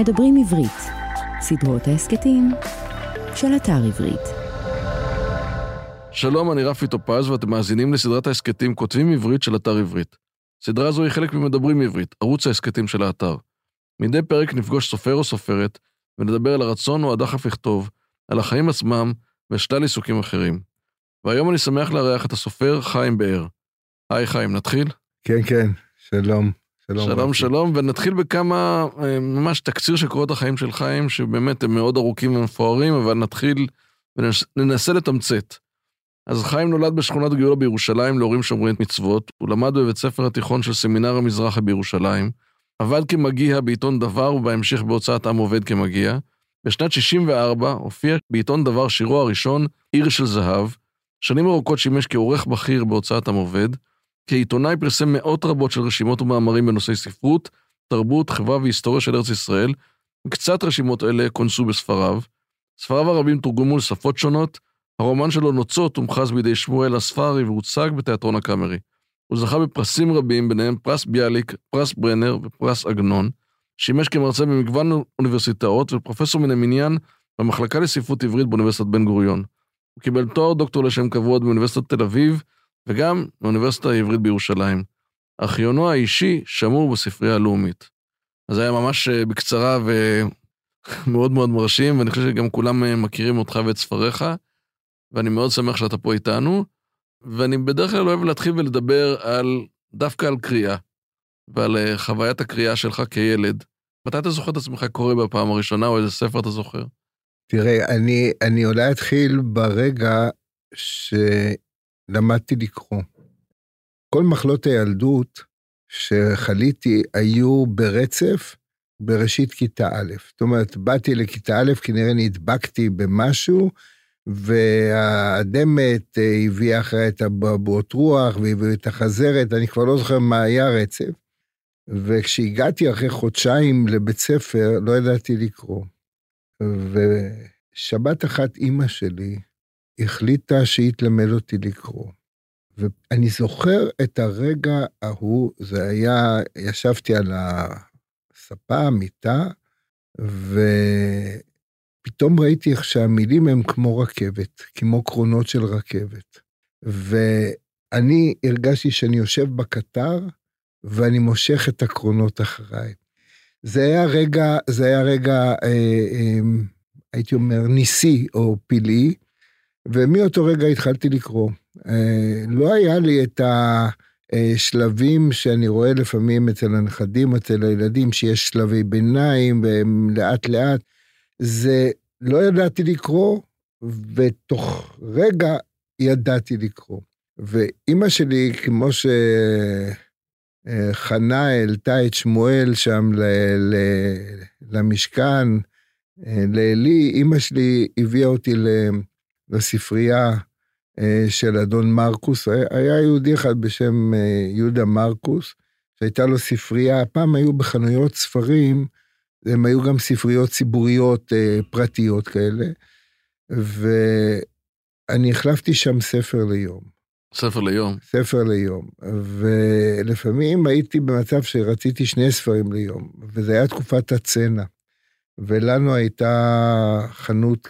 מדברים עברית, סדרות ההסקטים של אתר עברית. שלום, אני רפי טופז ואתם מאזינים לסדרת ההסקטים כותבים עברית של אתר עברית. סדרה זו היא חלק ממדברים עברית, ערוץ ההסקטים של האתר. מדי פרק נפגוש סופר או סופרת ונדבר על הרצון או הדחף לכתוב, על החיים עצמם ושלל עיסוקים אחרים. והיום אני שמח לארח את הסופר חיים באר. היי חיים, נתחיל? כן, שלום. שלום, ונתחיל בכמה, ממש תקציר שקורות החיים של חיים, שבאמת הם מאוד ארוכים ומפוארים, אבל נתחיל וננסה לתמצת. אז חיים נולד בשכונת גאולה בירושלים להורים שומרי מצוות, הוא למד בבית ספר התיכון של סמינר המזרחי בירושלים, עבד כמגיע בעיתון דבר ובהמשך בהוצאת עם עובד כמגיע. בשנת 64 הופיע בעיתון דבר שירו הראשון, עיר של זהב, שנים ארוכות שימש כעורך בכיר בהוצאת עם עובד, כעיתונאי פרסם מאות רבות של רשימות ומאמרים בנושאי ספרות, תרבות, חברה והיסטוריה של ארץ ישראל, וקצת רשימות אלה כונסו בספריו. ספריו הרבים תורגמו לשפות שונות, הרומן שלו נוצות הומחז בידי שמואל הספרי והוצג בתיאטרון הקאמרי. הוא זכה בפרסים רבים, ביניהם פרס ביאליק, פרס ברנר ופרס עגנון, שימש כמרצה במגוון אוניברסיטאות ופרופסור מן המניין במחלקה לספרות עברית באוניברסיטת בן גוריון. הוא קיבל תואר דוקטור לשם כבוד באוניברסיטת תל אביב, וגם באוניברסיטה העברית בירושלים. ארכיונו האישי שמור בספרייה הלאומית. אז זה היה ממש בקצרה ומאוד מאוד מרשים, ואני חושב שגם כולם מכירים אותך ואת ספריך, ואני מאוד שמח שאתה פה איתנו, ואני בדרך כלל אוהב להתחיל ולדבר דווקא על קריאה, ועל חוויית הקריאה שלך כילד. מתי אתה זוכר את עצמך קורא בפעם הראשונה, או איזה ספר אתה זוכר? תראה, אני אולי אתחיל ברגע למדתי לקרוא. כל מחלות הילדות שחליתי היו ברצף בראשית כיתה א'. זאת אומרת, באתי לכיתה א', כנראה נדבקתי במשהו, והאדמת הביאה אחרי את הבועות רוח, והביאה את החזרת, אני כבר לא זוכר מה היה רצף. וכשהגעתי אחרי חודשיים לבית ספר, לא ידעתי לקרוא. ושבת אחת אימא שלי, החליטה שהיא תלמד אותי לקרוא. ואני זוכר את הרגע ההוא, זה היה, ישבתי על הספה, המיטה, ופתאום ראיתי איך שהמילים הם כמו רכבת, כמו קרונות של רכבת. ואני הרגשתי שאני יושב בקטר, ואני מושך את הקרונות אחריי. זה היה רגע, הייתי אומר, ניסי או פלאי, ומאותו רגע התחלתי לקרוא. לא היה לי את השלבים שאני רואה לפעמים אצל הנכדים, אצל הילדים, שיש שלבי ביניים, והם לאט לאט. זה לא ידעתי לקרוא, ותוך רגע ידעתי לקרוא. ואמא שלי, כמו שחנה העלתה את שמואל שם למשכן, לאלי, אמא שלי הביאה אותי לספרייה של אדון מרקוס, היה יהודי אחד בשם יהודה מרקוס, שהייתה לו ספרייה, הפעם היו בחנויות ספרים, הם היו גם ספריות ציבוריות פרטיות כאלה, ואני החלפתי שם ספר ליום. ספר ליום? ספר ליום, ולפעמים הייתי במצב שרציתי שני ספרים ליום, וזה היה תקופת הצנע. ולנו הייתה חנות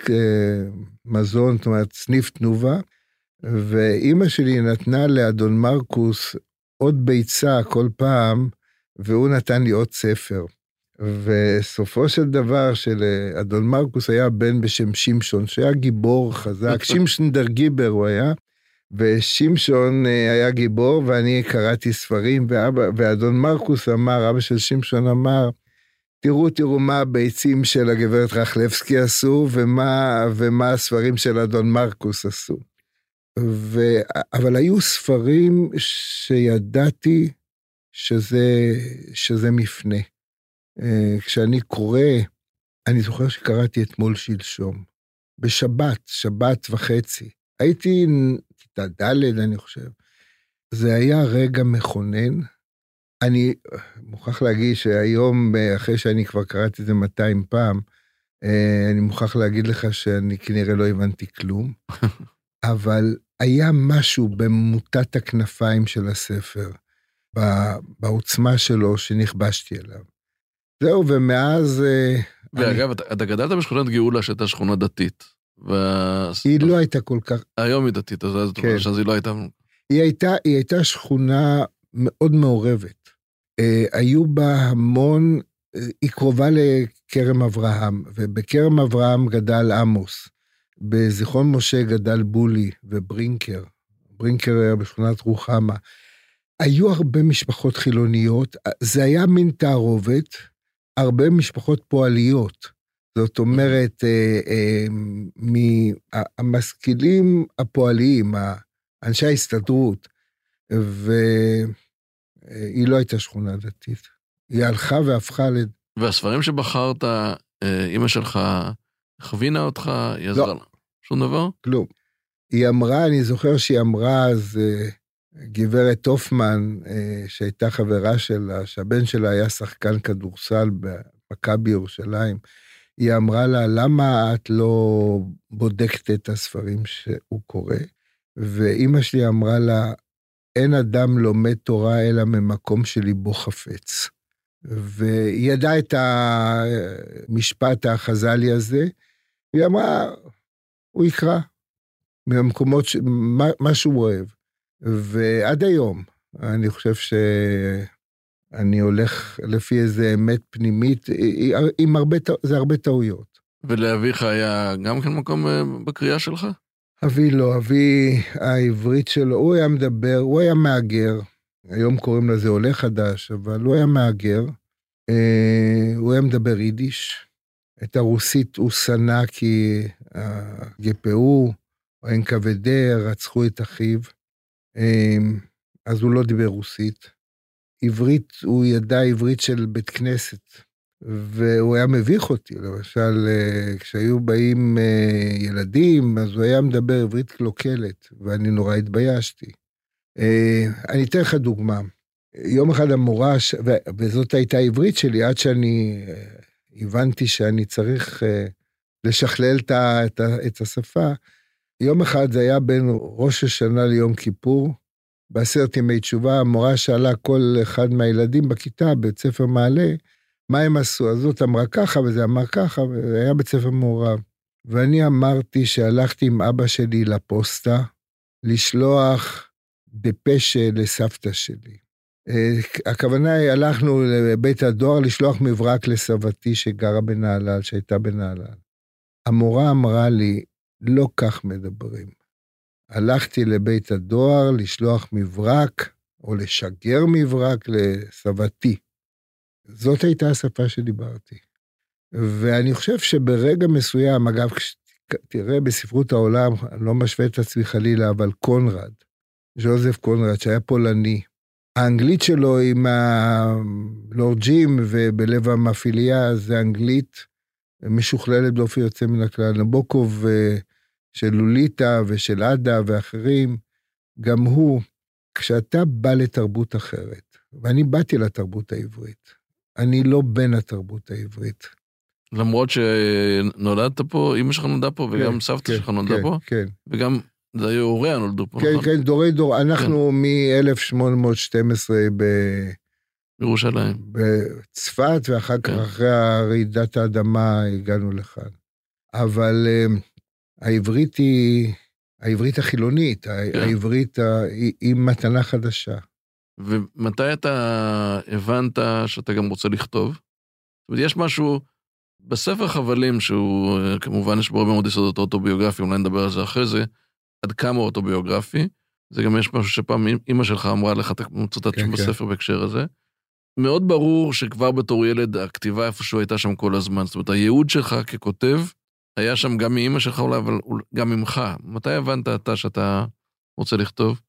מזון, זאת אומרת, סניף תנובה, ואימא שלי נתנה לאדון מרקוס עוד ביצה כל פעם, והוא נתן לי עוד ספר. וסופו של דבר של אדון מרקוס היה בן בשם שמשון, שהיה גיבור חזק, שמשון דר גיבר הוא היה, ושמשון היה גיבור, ואני קראתי ספרים, ואדון מרקוס אמר, אבא של שמשון אמר, תראו מה הביצים של הגברת רחלבסקי עשו, ומה הספרים של אדון מרקוס עשו. אבל היו ספרים שידעתי שזה מפנה. כשאני קורא, אני זוכר שקראתי תמול שלשום, בשבת, שבת וחצי. הייתי כיתה ד' אני חושב. זה היה רגע מכונן, אני מוכרח להגיד שהיום, אחרי שאני כבר קראתי את זה 200 פעם, אני מוכרח להגיד לך שאני כנראה לא הבנתי כלום, אבל היה משהו במוטת הכנפיים של הספר, בעוצמה שלו שנכבשתי אליו. זהו, ומאז... ואגב, אתה גדלת בשכונת גאולה שהייתה שכונה דתית. היא לא הייתה כל כך... היום היא דתית, אז היא לא הייתה... היא הייתה שכונה מאוד מעורבת. היו בה המון... היא קרובה לכרם אברהם, ובכרם אברהם גדל עמוס. בזיכרון משה גדל בולי וברינקר. ברינקר היה בשכונת רוחמה. היו הרבה משפחות חילוניות, זה היה מין תערובת, הרבה משפחות פועליות. זאת אומרת, המשכילים הפועליים, אנשי ההסתדרות, והיא לא הייתה שכונה דתית. היא הלכה והפכה לד... והספרים שבחרת, אמא שלך הכווינה אותך, היא עזרה לה. שום דבר? כלום. היא אמרה, אני זוכר שהיא אמרה, אז... גברת טופמן, שהייתה חברה שלה, שהבן שלה היה שחקן כדורסל במכבי ירושלים, היא אמרה לה, למה את לא בודקת את הספרים שהוא קורא? ואימא שלי אמרה לה, אין אדם לומד תורה אלא ממקום שליבו חפץ. והיא ידעה את המשפט החז"לי הזה, היא אמרה, הוא יקרא, מהמקומות, מה שהוא אוהב. ועד היום, אני חושב שאני הולך לפי איזו אמת פנימית, זה הרבה טעויות. ולאביך היה גם כן מקום בקריאה שלך? אבי לא, אבי העברית שלו, הוא היה מדבר, הוא היה מאגר, היום קוראים לזה עולה חדש, אבל הוא היה מאגר, הוא היה מדבר יידיש, את הרוסית הוא סנה כי הגפאו, ה-NKVD רצחו את אחיו, אז הוא לא דיבר רוסית. עברית, הוא ידע עברית של בית כנסת, והוא היה מביך אותי, למשל, כשהיו באים ילדים, אז הוא היה מדבר עברית קלוקלת, ואני נורא התביישתי. אני אתן לך דוגמה. יום אחד המורה, וזאת הייתה העברית שלי, עד שאני הבנתי שאני צריך לשכלל את השפה, יום אחד זה היה בין ראש השנה ליום כיפור, בעשרת ימי תשובה, המורה שאלה כל אחד מהילדים בכיתה, בית ספר מעלה, מה הם עשו? אז זאת אמרה ככה, וזה אמר ככה, וזה היה בית ספר מעורב. ואני אמרתי שהלכתי עם אבא שלי לפוסטה, לשלוח דפשה לסבתא שלי. הכוונה היא, הלכנו לבית הדואר, לשלוח מברק לסבתי שגרה בנהלל, שהייתה בנהלל. המורה אמרה לי, לא כך מדברים. הלכתי לבית הדואר לשלוח מברק, או לשגר מברק לסבתי. זאת הייתה השפה שדיברתי. ואני חושב שברגע מסוים, אגב, תראה בספרות העולם, אני לא משווה את עצמי חלילה, אבל קונרד, ז'וזף קונרד, שהיה פולני, האנגלית שלו עם הלורג'ים ובלב המאפיליה, זה אנגלית משוכללת באופי יוצא מן הכלל. נבוקוב, של לוליטה ושל עדה ואחרים, גם הוא, כשאתה בא לתרבות אחרת, ואני באתי לתרבות העברית, אני לא בן התרבות העברית. למרות שנולדת פה, אמא שלך נולדה פה, וגם כן, סבתא שלך נולדה כן, פה, כן. וגם זה היו הוריה נולדו פה. כן, נכון? כן, דורי דור, אנחנו כן. מ-1812 בירושלים. בצפת, ואחר כן. כך אחרי הרעידת האדמה הגענו לכאן. אבל... העברית היא, העברית החילונית, כן. העברית היא מתנה חדשה. ומתי אתה הבנת שאתה גם רוצה לכתוב? זאת אומרת, יש משהו בספר חבלים, שהוא כמובן יש בו הרבה מאוד יסודות אוטוביוגרפי, אולי נדבר על זה אחרי זה, עד כמה אוטוביוגרפי, זה גם יש משהו שפעם אמא שלך אמרה לך, אתה מצוטט כן, בספר כן. בהקשר הזה, מאוד ברור שכבר בתור ילד, הכתיבה איפשהו הייתה שם כל הזמן, זאת אומרת, הייעוד שלך ככותב, היה שם גם מאמא שלך אולי, אבל גם ממך. מתי הבנת אתה שאתה רוצה לכתוב?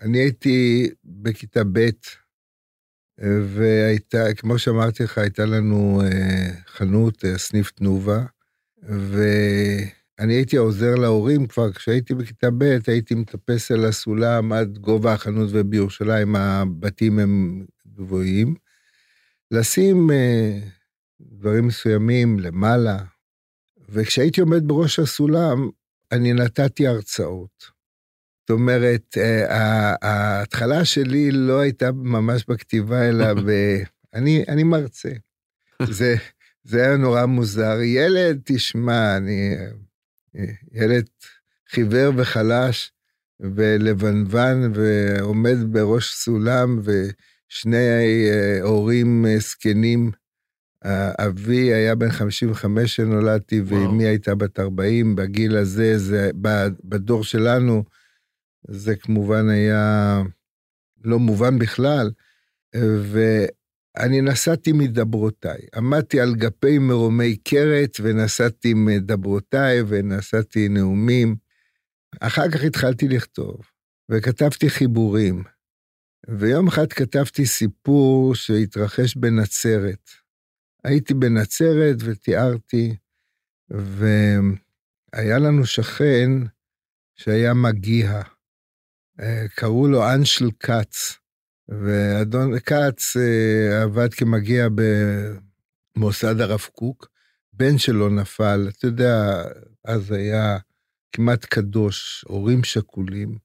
אני הייתי בכיתה ב' והייתה, כמו שאמרתי לך, הייתה לנו חנות, סניף תנובה, ואני הייתי עוזר להורים כבר, כשהייתי בכיתה ב' הייתי מטפס על הסולם עד גובה החנות ובירושלים, הבתים הם גבוהים, לשים דברים מסוימים למעלה, וכשהייתי עומד בראש הסולם, אני נתתי הרצאות. זאת אומרת, ההתחלה שלי לא הייתה ממש בכתיבה, אלא אני מרצה. זה היה נורא מוזר. ילד, תשמע, אני ילד חיוור וחלש, ולבנבן, ועומד בראש סולם, ושני הורים סקנים, אבי היה בן 55 שנולדתי, ואמי הייתה בת 40, בגיל הזה, בדור שלנו, זה כמובן היה לא מובן בכלל, ואני נסעתי מדברותיי, עמדתי על גפי מרומי קרת, ונסעתי מדברותיי, ונסעתי נאומים, אחר כך התחלתי לכתוב, וכתבתי חיבורים, ויום אחד כתבתי סיפור שהתרחש בנצרת. הייתי בנצרת ותיארתי, והיה לנו שכן שהיה מגיע, קראו לו אנשל קאץ, ואדון קאץ עבד כמגיע במוסד הרב קוק, בן שלו נפל, אתה יודע, אז היה כמעט קדוש, הורים שכולים,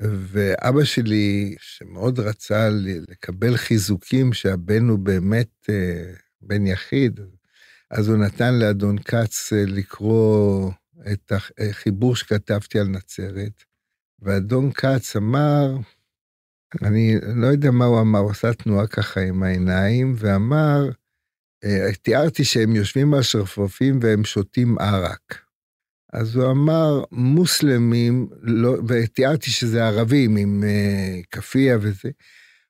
ואבא שלי, שמאוד רצה לקבל חיזוקים שהבן הוא באמת בן יחיד, אז הוא נתן לאדון קאץ לקרוא את החיבור שכתבתי על נצרת, ואדון קאץ אמר, אני לא יודע מה הוא אמר, עושה תנועה ככה עם העיניים, ואמר, תיארתי שהם יושבים על שרפופים והם שותים ערק. אז הוא אמר, מוסלמים, לא, ותיארתי שזה ערבים עם כפיה וזה,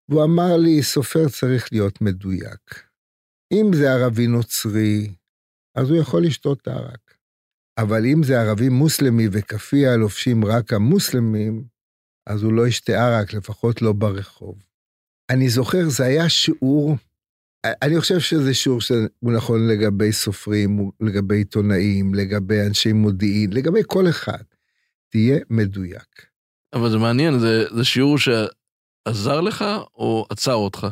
והוא אמר לי, סופר צריך להיות מדויק. אם זה ערבי נוצרי, אז הוא יכול לשתות ערק. אבל אם זה ערבי מוסלמי וכפיה לובשים רק המוסלמים, אז הוא לא ישתה ערק, לפחות לא ברחוב. אני זוכר, זה היה שיעור, אני חושב שזה שיעור שהוא נכון לגבי סופרים, לגבי עיתונאים, לגבי אנשי מודיעין, לגבי כל אחד. תהיה מדויק. אבל זה מעניין, זה שיעור שעזר לך או עצר אותך?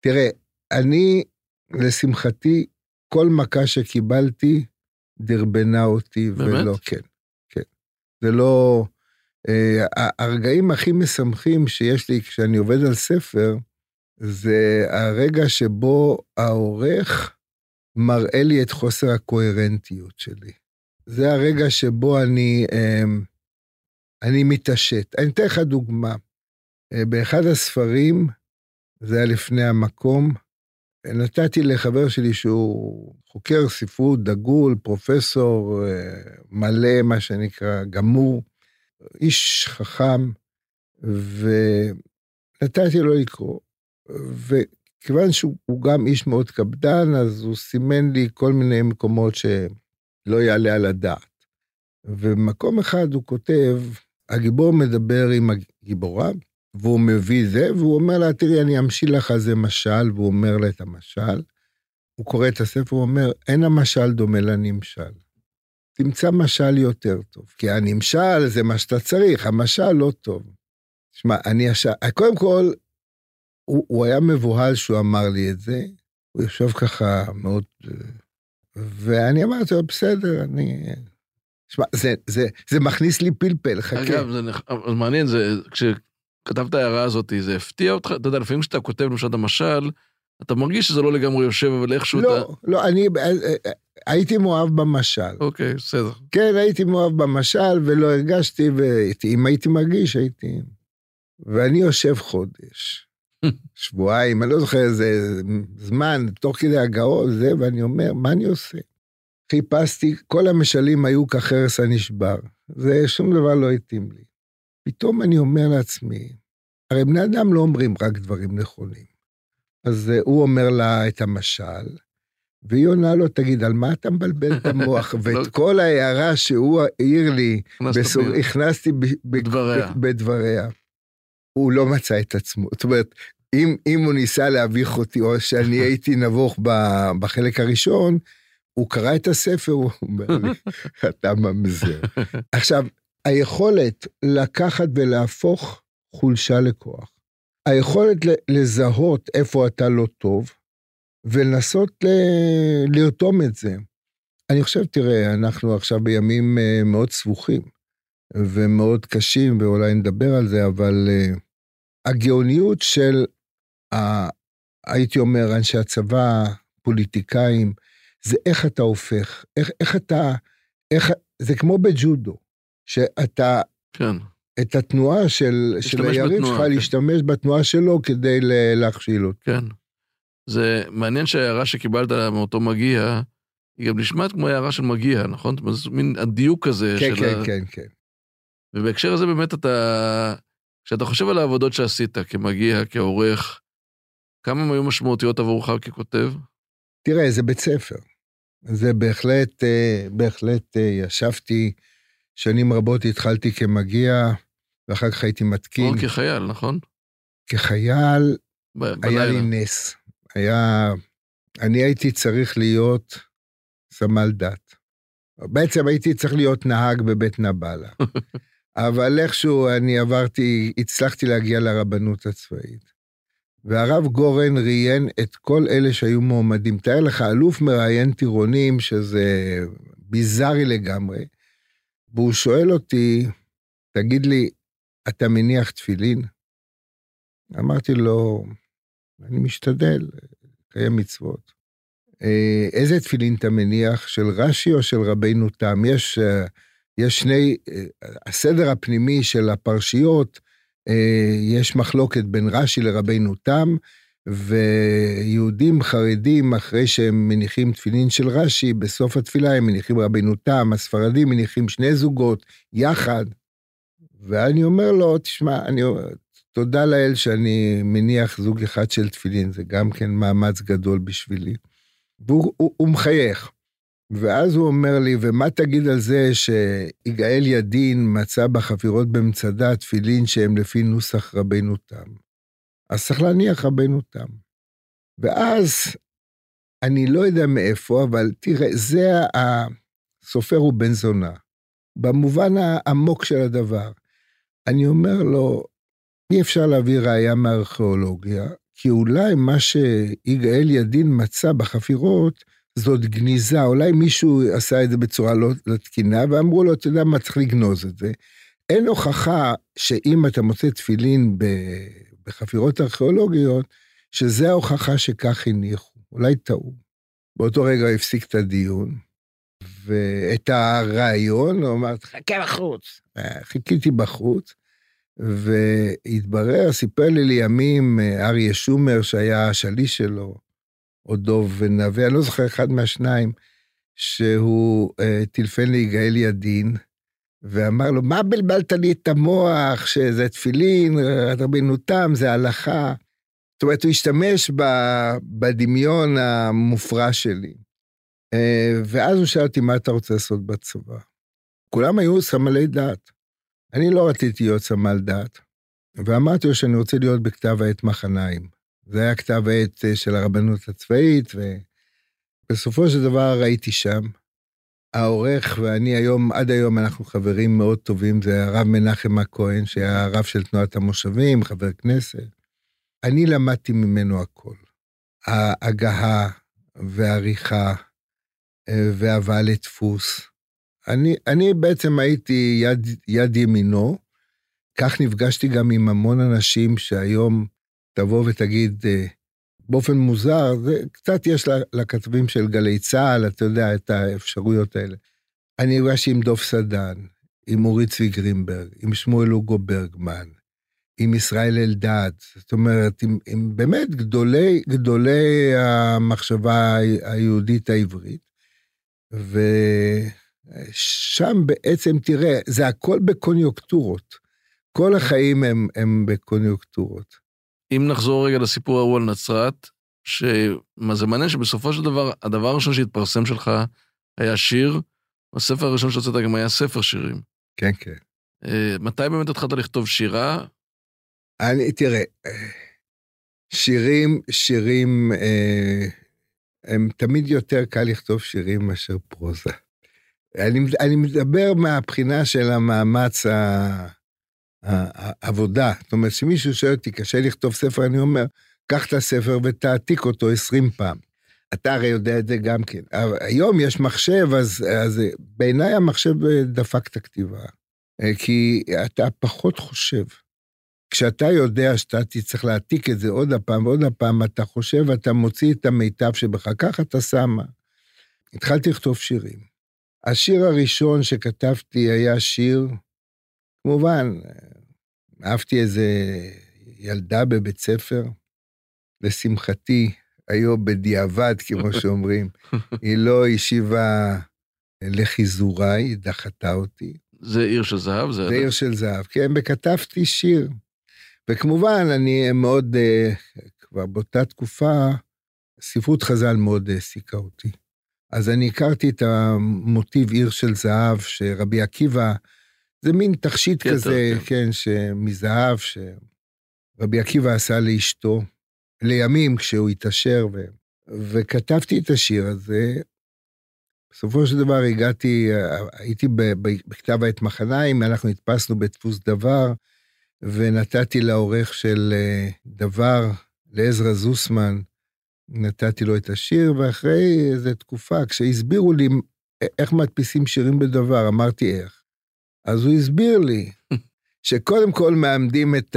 תראה, אני, לשמחתי, כל מכה שקיבלתי, דרבנה אותי ולא, כן, כן. זה לא, הרגעים הכי משמחים שיש לי כשאני עובד על ספר, זה הרגע שבו העורך מראה לי את חוסר הקוהרנטיות שלי. זה הרגע שבו אני מתעשת. אני אתן לך דוגמה. באחד הספרים, זה היה לפני המקום, נתתי לחבר שלי שהוא חוקר ספרות דגול, פרופסור מלא, מה שנקרא, גמור, איש חכם, ונתתי לו לקרוא. וכיוון שהוא גם איש מאוד קפדן, אז הוא סימן לי כל מיני מקומות שלא יעלה על הדעת. ובמקום אחד הוא כותב, הגיבור מדבר עם הגיבורה, והוא מביא זה, והוא אומר לה, תראי, אני אמשיל לך זה משל, והוא אומר לה את המשל, הוא קורא את הספר, הוא אומר, אין המשל דומה לנמשל. תמצא משל יותר טוב, כי הנמשל זה מה שאתה צריך, המשל לא טוב. תשמע, קודם כל, הוא היה מבוהל שהוא אמר לי את זה, הוא יושב ככה מאוד, ואני אמרתי, בסדר, תשמע, זה מכניס לי פלפל, חכה. אגב, זה מעניין, זה כשכתבת ההערה הזאת, זה הפתיע אותך, אתה יודע, לפעמים כשאתה כותב למשל המשל, אתה מרגיש שזה לא לגמרי יושב, אבל איכשהו אתה... לא, אני הייתי מואב במשל. אוקיי, בסדר. כן, הייתי מואב במשל, ולא הרגשתי, ואם הייתי מרגיש, הייתי... ואני יושב חודש. שבועיים, אני לא זוכר איזה זמן, תוך כדי הגאו, זה, ואני אומר, מה אני עושה? חיפשתי, כל המשלים היו כחרס הנשבר, זה שום דבר לא התאים לי. פתאום אני אומר לעצמי, הרי בני אדם לא אומרים רק דברים נכונים, אז הוא אומר לה את המשל, והיא עונה לו, תגיד, על מה אתה מבלבל את המוח? ואת כל ההערה שהוא העיר לי, הכנסתי בדבריה. הוא לא מצא את עצמו, זאת אומרת, אם הוא ניסה להביך אותי, או שאני הייתי נבוך בחלק הראשון, הוא קרא את הספר, הוא אומר לי, אתה ממזר. עכשיו, היכולת לקחת ולהפוך חולשה לכוח, היכולת לזהות איפה אתה לא טוב, ולנסות לרתום את זה. אני חושב, תראה, אנחנו עכשיו בימים מאוד סבוכים, ומאוד קשים, ואולי נדבר על זה, אבל הגאוניות של הייתי אומר, אנשי הצבא, פוליטיקאים, זה איך אתה הופך, איך, זה כמו בג'ודו, שאתה, כן. את התנועה של היריב שלך, כן. להשתמש בתנועה שלו כדי להכשיל אותה. כן. זה מעניין שההערה שקיבלת מאותו מגיע, היא גם נשמעת כמו ההערה של מגיע, נכון? זה מין הדיוק הזה. כן, של כן, כן, כן. ובהקשר הזה באמת אתה, כשאתה חושב על העבודות שעשית, כמגיע, כעורך, כמה הם היו משמעותיות עבורך ככותב? תראה, זה בית ספר. זה בהחלט ישבתי, שנים רבות התחלתי כמגיע, ואחר כך הייתי מתקין. או כחייל, נכון? כחייל, היה לי נס. אני הייתי צריך להיות סמל דת. בעצם הייתי צריך להיות נהג בבית נבלה. אבל איכשהו הצלחתי להגיע לרבנות הצבאית. והרב גורן ריין את כל אלה שהיו מועמדים. תאר לך, אלוף מראיין טירונים, שזה ביזרי לגמרי, והוא שואל אותי, תגיד לי, אתה מניח תפילין? אמרתי לו, אני משתדל, קיים מצוות. איזה תפילין אתה מניח, של רש"י או של רבינו תם? יש שני, הסדר הפנימי של הפרשיות, יש מחלוקת בין רש"י לרבינו תם, ויהודים חרדים אחרי שהם מניחים תפילין של רש"י, בסוף התפילה הם מניחים רבינו תם, הספרדים מניחים שני זוגות יחד, ואני אומר לו, תשמע, תודה לאל שאני מניח זוג אחד של תפילין, זה גם כן מאמץ גדול בשבילי, והוא מחייך. ואז הוא אומר לי, ומה תגיד על זה שיגאל ידין מצא בחפירות במצדה תפילין שהם לפי נוסח רבינו תם? אז צריך להניח רבינו תם. ואז, אני לא יודע מאיפה, אבל תראה, זה הסופר הוא בן זונה. במובן העמוק של הדבר, אני אומר לו, אי אפשר להביא ראייה מארכיאולוגיה, כי אולי מה שיגאל ידין מצא בחפירות, זאת גניזה, אולי מישהו עשה את זה בצורה לא תקינה, ואמרו לו, אתה יודע מה, צריך לגנוז את זה. אין הוכחה שאם אתה מוצא תפילין בחפירות ארכיאולוגיות, שזה ההוכחה שכך הניחו, אולי טעו. באותו רגע הפסיק את הדיון, ואת הרעיון, הוא אמר, חכה בחוץ. חיכיתי בחוץ, והתברר, סיפר לי לימים, אריה שומר שהיה השליש שלו, או דוב ונווה, אני לא זוכר אחד מהשניים, שהוא טלפן ליגאל ידין, ואמר לו, מה בלבלת לי את המוח, שזה תפילין, רבינו תם, זה הלכה. זאת אומרת, הוא השתמש בדמיון המופרע שלי. ואז הוא שאל אותי, מה אתה רוצה לעשות בצבא? כולם היו סמלי דת. אני לא רציתי להיות סמל דת, ואמרתי לו שאני רוצה להיות בכתב העת מחניים. זה היה כתב העת של הרבנות הצבאית, ובסופו של דבר ראיתי שם, העורך ואני היום, עד היום אנחנו חברים מאוד טובים, זה הרב מנחם הכהן, שהיה הרב של תנועת המושבים, חבר כנסת. אני למדתי ממנו הכל. ההגהה והעריכה והבאה לדפוס. אני בעצם הייתי יד ימינו, כך נפגשתי גם עם המון אנשים שהיום, תבוא ותגיד, באופן מוזר, זה קצת יש לכתבים של גלי צהל, אתה יודע, את האפשרויות האלה. אני נפגשתי עם דוד סדן, עם מורית צווי גרימבר, עם שמואל אוגו ברגמן, עם ישראל אל דאד, זאת אומרת, עם באמת גדולי המחשבה היהודית העברית, ושם בעצם תראה, זה הכל בקוניוקטורות, כל החיים הם בקוניוקטורות. אם נחזור רגע לסיפור ההוא על נצרת, שזה מעניין שבסופו של דבר, הדבר הראשון שהתפרסם שלך היה שיר, הספר הראשון שהוצאת גם היה ספר שירים. כן, כן. מתי באמת התחלת לכתוב שירה? תראה, שירים, הם תמיד יותר קל לכתוב שירים מאשר פרוזה. אני מדבר מהבחינה של המאמץ העבודה, זאת אומרת שמישהו שואל אותי, קשה לכתוב ספר, אני אומר, קח את הספר ותעתיק אותו 20 פעם. אתה הרי יודע את זה גם כן. היום יש מחשב, אז בעיניי המחשב דפק את הכתיבה, כי אתה פחות חושב. כשאתה יודע שאתה תצטרך להעתיק את זה עוד הפעם ועוד הפעם, אתה חושב, אתה מוציא את המיטב שבך, כך אתה שמה. התחלתי לכתוב שירים. השיר הראשון שכתבתי היה שיר, כמובן, אהבתי איזה ילדה בבית ספר, לשמחתי, היום בדיעבד, כמו שאומרים, היא לא השיבה לחיזוריי, היא דחתה אותי. זה עיר של זהב? זה עיר של זהב, כן, וכתבתי שיר. וכמובן, אני מאוד, כבר באותה תקופה, ספרות חז"ל מאוד העסיקה אותי. אז אני הכרתי את המוטיב עיר של זהב, שרבי עקיבא, זה מין תכשיט כזה, כן, מזהב, שרבי עקיבא עשה לאשתו, לימים כשהוא התאשר, וכתבתי את השיר הזה, בסופו של דבר הייתי בכתב העת מחניים, אנחנו התפסנו בדפוס דבר, ונתתי לעורך של דבר, לעזרא זוסמן, נתתי לו את השיר, ואחרי איזו תקופה, כשהסבירו לי איך מדפיסים שירים בדבר, אמרתי איך. אז הוא הסביר לי, שקודם כל מעמדים את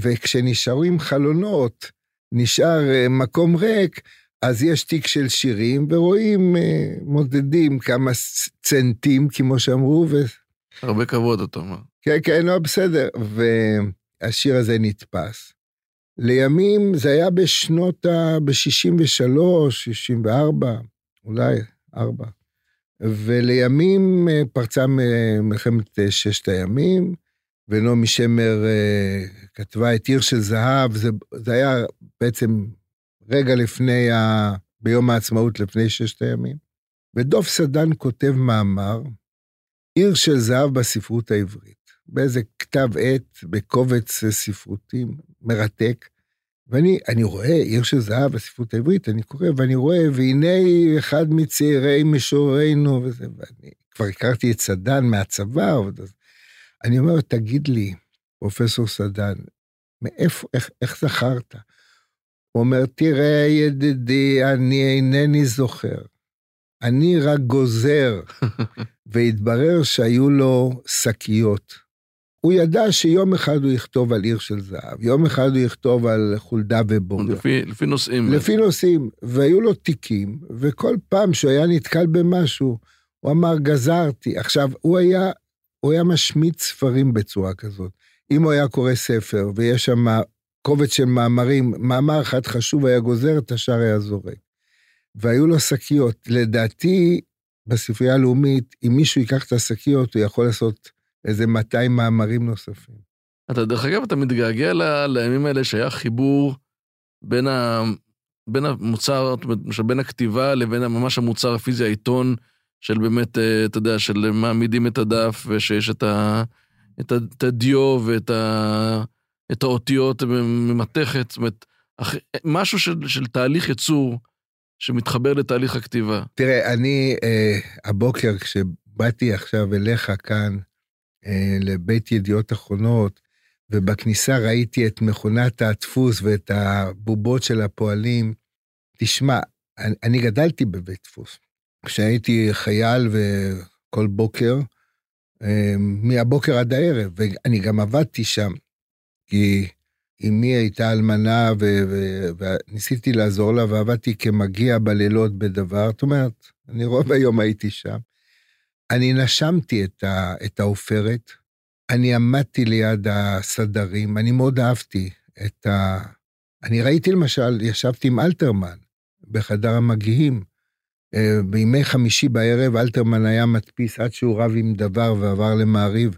וכשנשארים חלונות, נשאר מקום ריק, אז יש תיק של שירים, ורואים, מודדים כמה צנטים, כמו שאמרו, הרבה כבוד אותו, מה? כן, כן, לא, בסדר, והשיר הזה נתפס. לימים, זה היה ב-63, 64, אולי, 4, ולימים פרצה מלחמת ששת הימים, ונעמי שמר כתבה את עיר של זהב, זה היה בעצם רגע לפני, ביום העצמאות לפני ששת הימים, ודוב סדן כותב מאמר, עיר של זהב בספרות העברית, באיזה כתב עת, בקובץ ספרותים, מרתק, ואני רואה עיר של זהב בספרות העברית, אני קורא ואני רואה, והנה אחד מצעירי משוררינו, וזה, ואני כבר הכרתי את סדן מהצבא, וזה, אני אומר, תגיד לי, פרופסור סדן, מאיפה, איך זכרת? הוא אומר, תראה ידידי, אני אינני זוכר. אני רק גוזר. והתברר שהיו לו שקיות. הוא ידע שיום אחד הוא יכתוב על עיר של זהב, יום אחד הוא יכתוב על חולדה ובורדה. לפי נושאים. לפי נושאים. והיו לו תיקים, וכל פעם שהוא היה נתקל במשהו, הוא אמר, גזרתי. עכשיו, הוא היה משמיט ספרים בצורה כזאת. אם הוא היה קורא ספר, ויש שם קובץ של מאמרים, מאמר אחד חשוב היה גוזר, את השאר היה זורק. והיו לו שקיות. לדעתי, בספרייה הלאומית, אם מישהו ייקח את השקיות, הוא יכול לעשות איזה 200 מאמרים נוספים. אתה דרך אגב, אתה מתגעגע לימים האלה שהיה חיבור בין המוצר, בין הכתיבה לבין ממש המוצר הפיזי, העיתון, של באמת, אתה יודע, של מעמידים את הדף, ושיש את הדיו ואת את האותיות ממתכת, זאת אומרת, משהו של תהליך יצור, שמתחבר לתהליך הכתיבה. תראה, אני הבוקר, כשבאתי עכשיו אליך כאן, לבית ידיעות אחרונות, ובכניסה ראיתי את מכונת הדפוס, ואת הבובות של הפועלים, תשמע, אני גדלתי בבית דפוס, כשהייתי חייל וכל בוקר, מהבוקר עד הערב, ואני גם עבדתי שם, כי אמי הייתה אלמנה, וניסיתי לעזור לה, ועבדתי כמגיע בלילות בדבר, זאת אומרת, אני רוב היום הייתי שם, אני נשמתי את האופרת, אני עמדתי ליד הסדרים, אני מאוד אהבתי אני ראיתי למשל, ישבתי עם אלתרמן, בחדר המגיעים, בימי חמישי בערב, אלתרמן היה מדפיס עד שהוא רב עם דבר ועבר למעריב,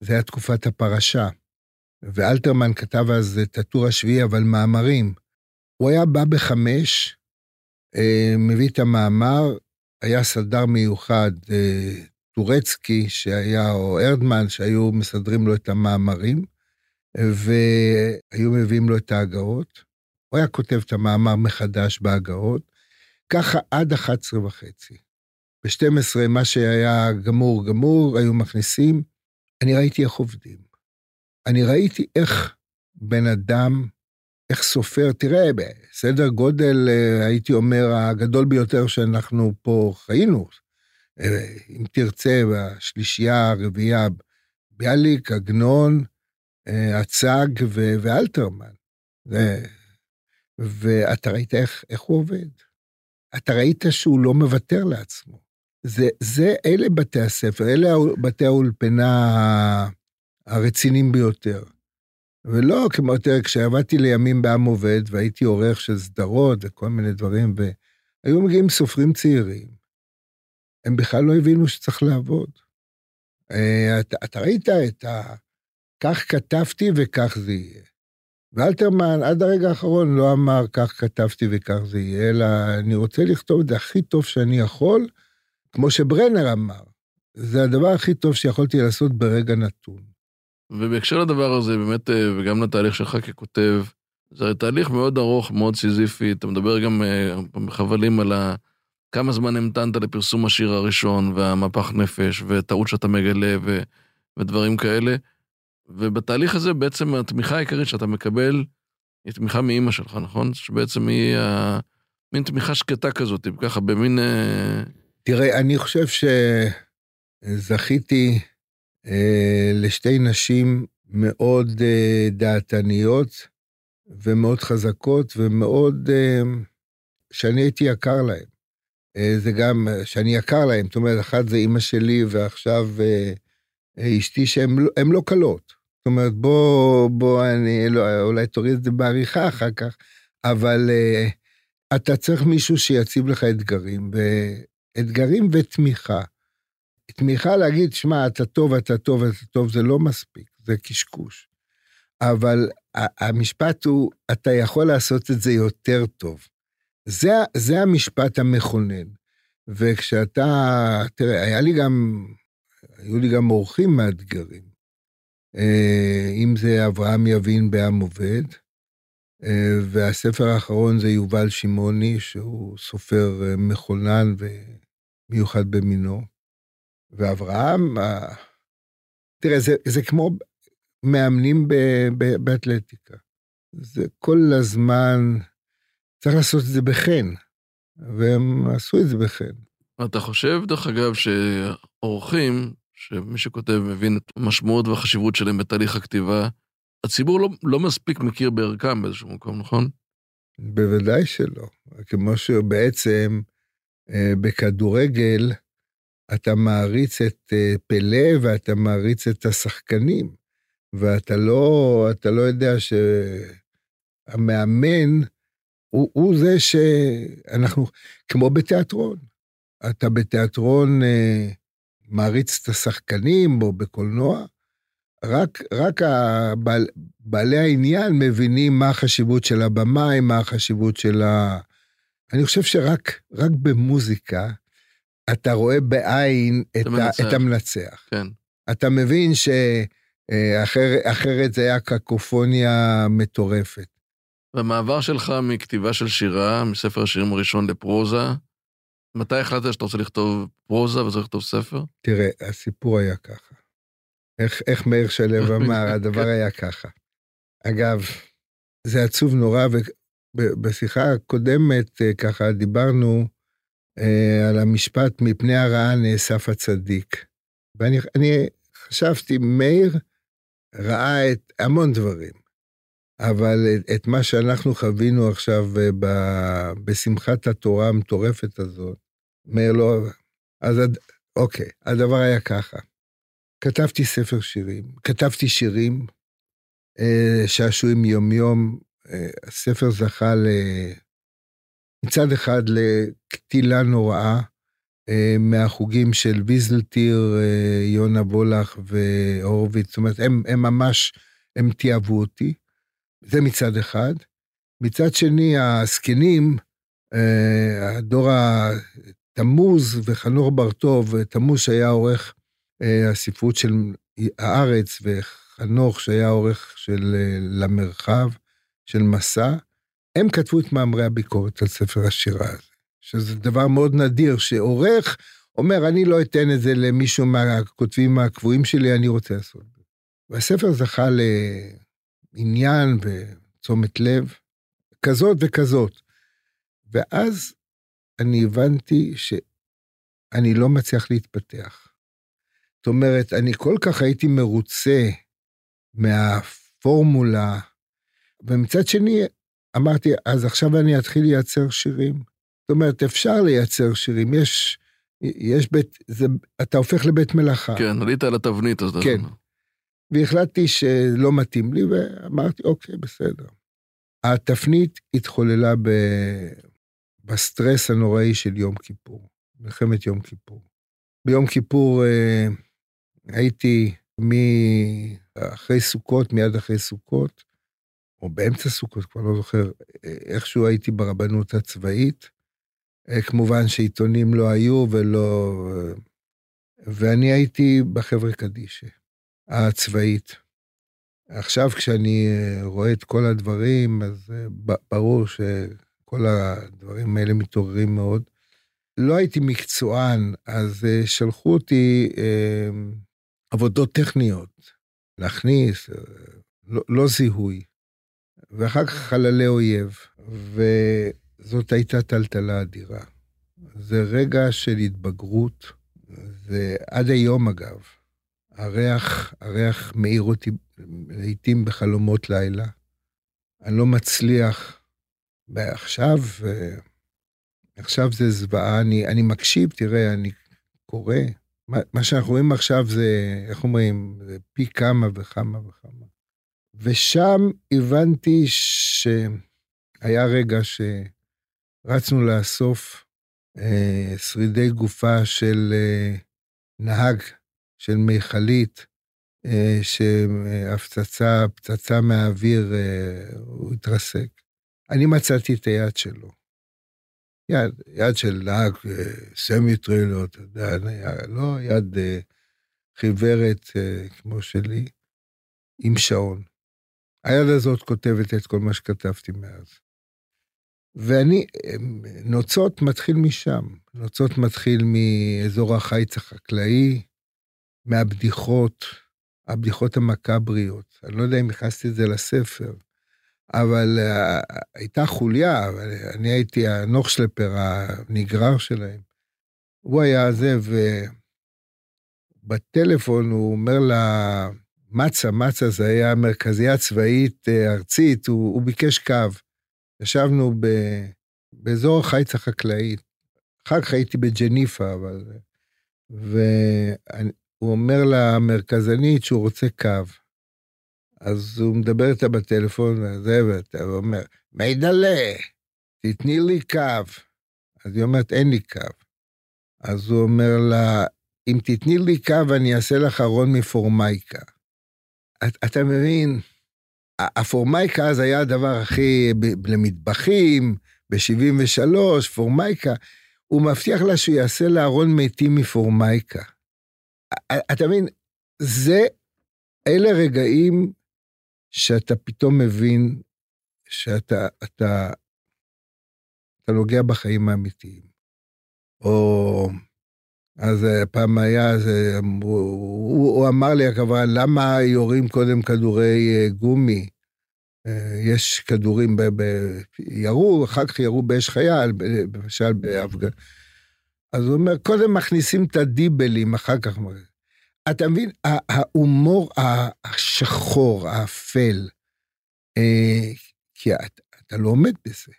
זה היה תקופת הפרשה, ואלתרמן כתב אז את הטור השביעי, אבל מאמרים, הוא היה בא 5:00, מביא את המאמר, היה סדר מיוחד, טורצקי שהיה, או ארדמן, שהיו מסדרים לו את המאמרים, והיו מביאים לו את ההגאות, הוא היה כותב את המאמר מחדש בהגאות, ככה עד 11:30. ב-12:00, מה שהיה גמור, היו מכניסים. אני ראיתי איך עובדים. אני ראיתי איך בן אדם, איך סופר, תראה, בסדר גודל, הייתי אומר, הגדול ביותר שאנחנו פה חיינו. אם תרצה, בשלישייה, הרביעייה, ביאליק, עגנון, הצג ואלתרמן. ואתה ראית איך הוא עובד. אתה ראית שהוא לא מוותר לעצמו. אלה בתי הספר, אלה בתי האולפנה הרצינים ביותר. ולא כמו יותר, כשעבדתי לימים בעם עובד, והייתי עורך של סדרות וכל מיני דברים, והיו מגיעים סופרים צעירים. הם בכלל לא הבינו שצריך לעבוד. אתה ראית את ה... כך כתבתי וכך זה יהיה. ואלתרמן עד הרגע האחרון לא אמר כך כתבתי וכך זה יהיה, אלא אני רוצה לכתוב את זה הכי טוב שאני יכול, כמו שברנר אמר. זה הדבר הכי טוב שיכולתי לעשות ברגע נתון. ובהקשר לדבר הזה, באמת, וגם לתהליך שלך ככותב, זה תהליך מאוד ארוך, מאוד סיזיפי, אתה מדבר גם בחבלים על כמה זמן המתנת לפרסום השיר הראשון, והמפח נפש, וטעות שאתה מגלה, ודברים כאלה, ובתהליך הזה בעצם התמיכה העיקרית שאתה מקבל, היא תמיכה מאמא שלך, נכון? שבעצם היא מין תמיכה שקטה כזאת, ככה במין... תראה, אני חושב שזכיתי לשתי נשים מאוד דעתניות, ומאוד חזקות, ומאוד שאני הייתי יקר להן. זה גם שאני יקר להן, זאת אומרת, אחת זה אמא שלי, ועכשיו... אשתי שהן לא קלות, זאת אומרת, אני לא, אולי תוריד את זה בעריכה אחר כך, אבל אתה צריך מישהו שיציב לך אתגרים, אתגרים ותמיכה. תמיכה להגיד, שמע, אתה טוב, אתה טוב, אתה טוב, זה לא מספיק, זה קשקוש. אבל המשפט הוא, אתה יכול לעשות את זה יותר טוב. זה המשפט המכונן. וכשאתה, תראה, היו לי גם אורחים מאתגרים, אם זה אברהם יבין בעם עובד, והספר האחרון זה יובל שימוני, שהוא סופר מכונן ומיוחד במינו, ואברהם, תראה, זה כמו מאמנים באתלטיקה, זה כל הזמן, צריך לעשות את זה בחן, והם עשו את זה בחן. אתה חושב, דרך אגב, שאורחים, שמי שכותב מבין את המשמעות והחשיבות שלהם בתהליך הכתיבה, הציבור לא מספיק מכיר בערכם באיזשהו מקום, נכון? בוודאי שלא. כמו שבעצם בכדורגל אתה מעריץ את פלא ואתה מעריץ את השחקנים, ואתה לא יודע שהמאמן הוא זה שאנחנו, כמו בתיאטרון. אתה בתיאטרון מעריץ את השחקנים או בקולנוע, רק בעלי העניין מבינים מה החשיבות של הבמה, מה החשיבות של אני חושב שרק במוזיקה, אתה רואה בעין את המנצח. כן. אתה מבין שאחרת זה היה קקופוניה מטורפת. והמעבר שלך מכתיבה של שירה, מספר השירים הראשון לפרוזה, מתי החלטת שאתה רוצה לכתוב פרוזה וצריך לכתוב ספר? תראה, הסיפור היה ככה. איך מאיר שלו אמר, הדבר היה ככה. אגב, זה עצוב נורא, ובשיחה הקודמת ככה דיברנו על המשפט, מפני הרעה נאסף הצדיק. ואני חשבתי, מאיר ראה את המון דברים, אבל את מה שאנחנו חווינו עכשיו בשמחת התורה המטורפת הזאת, מאיר לא... אז אוקיי, הדבר היה ככה. כתבתי ספר שירים, כתבתי שירים, שעשועים יום-יום, הספר זכה מצד אחד לקטילה נוראה, מהחוגים של ויזלטיר, יונה בולח והורביץ, זאת אומרת, הם ממש, הם תיאבו אותי, זה מצד אחד. מצד שני, הסקנים, הדור תמוז וחנוך ברטוב, תמוז שהיה עורך הספרות של הארץ, וחנוך שהיה עורך של למרחב, של מסע, הם כתבו את מאמרי הביקורת על ספר השירה הזה, שזה דבר מאוד נדיר, שעורך אומר, אני לא אתן את זה למישהו מהכותבים הקבועים שלי, אני רוצה לעשות את זה. והספר זכה עניין וצומת לב, כזאת וכזאת. ואז אני הבנתי שאני לא מצליח להתפתח. זאת אומרת, אני כל כך הייתי מרוצה מהפורמולה, ומצד שני אמרתי, אז עכשיו אני אתחיל לייצר שירים. זאת אומרת, אפשר לייצר שירים, יש בית, זה, אתה הופך לבית מלאכה. כן, עלית על התבנית. כן, והחלטתי שלא מתאים לי, ואמרתי, אוקיי, בסדר. התפנית התחוללה בסטרס הנוראי של יום כיפור, מלחמת יום כיפור. ביום כיפור הייתי אחרי סוכות, מיד אחרי סוכות, או באמצע סוכות, כבר לא זוכר, איכשהו הייתי ברבנות הצבאית, כמובן שעיתונים לא היו ולא... ואני הייתי בחברה קדישה הצבאית. עכשיו כשאני רואה את כל הדברים, אז ברור שכל הדברים האלה מתעוררים מאוד. לא הייתי מקצוען, אז שלחו אותי עבודות טכניות, להכניס, לא זיהוי, ואחר כך חללי אויב, וזאת הייתה טלטלה אדירה. זה רגע של התבגרות, זה עד היום אגב, הריח מאיר אותי לעתים בחלומות לילה, אני לא מצליח, עכשיו זה זוועה, אני מקשיב, תראה, אני קורא, מה שאנחנו רואים עכשיו זה, איך אומרים, זה פי כמה וכמה וכמה. ושם הבנתי שהיה רגע שרצנו לאסוף שרידי גופה של נהג, של מיכלית, שהפצצה, פצצה מהאוויר, הוא התרסק. אני מצאתי את היד שלו. יד של נהג סמיטריל, לא אתה יודע, לא יד חיוורת כמו שלי, עם שעון. היד הזאת כותבת את כל מה שכתבתי מאז. ואני, נוצות מתחיל משם, נוצות מתחיל מאזור החיץ החקלאי, מהבדיחות, הבדיחות המקבריות. אני לא יודע אם הכנסתי את זה לספר, אבל הייתה חוליה, אני הייתי הנוח שלפר, הנגרר שלהם. הוא היה זה, ובטלפון הוא אומר לה, מצה, זה היה מרכזייה צבאית ארצית, הוא ביקש קו. ישבנו באזור החיץ החקלאית, אחר כך הייתי בג'ניפה, אבל... והוא אומר לה, מרכזנית, שהוא רוצה קו. אז הוא מדבר איתה בטלפון, והוא אומר, מידלה, תתני לי קו. אז היא אומרת, אין לי קו. אז הוא אומר לה, אם תתני לי קו, אני אעשה לך ארון מפורמייקה. אתה מבין, הפורמייקה אז היה הדבר הכי, למטבחים, ב-73, פורמייקה, הוא מבטיח לה שהוא יעשה לה ארון מתים מפורמייקה. אתה מבין, אלה רגעים, שאתה פתאום מבין שאתה נוגע בחיים האמיתיים. או, אז פעם היה, הוא אמר לי הכוונה, למה יורים קודם כדורי גומי? יש כדורים, ירו, אחר כך ירו באש חייל, למשל באפגן. אז הוא אומר, קודם מכניסים את הדיבלים, אחר כך מראה. אתה מבין, ההומור השחור, האפל, כי אתה לא עומד בזה.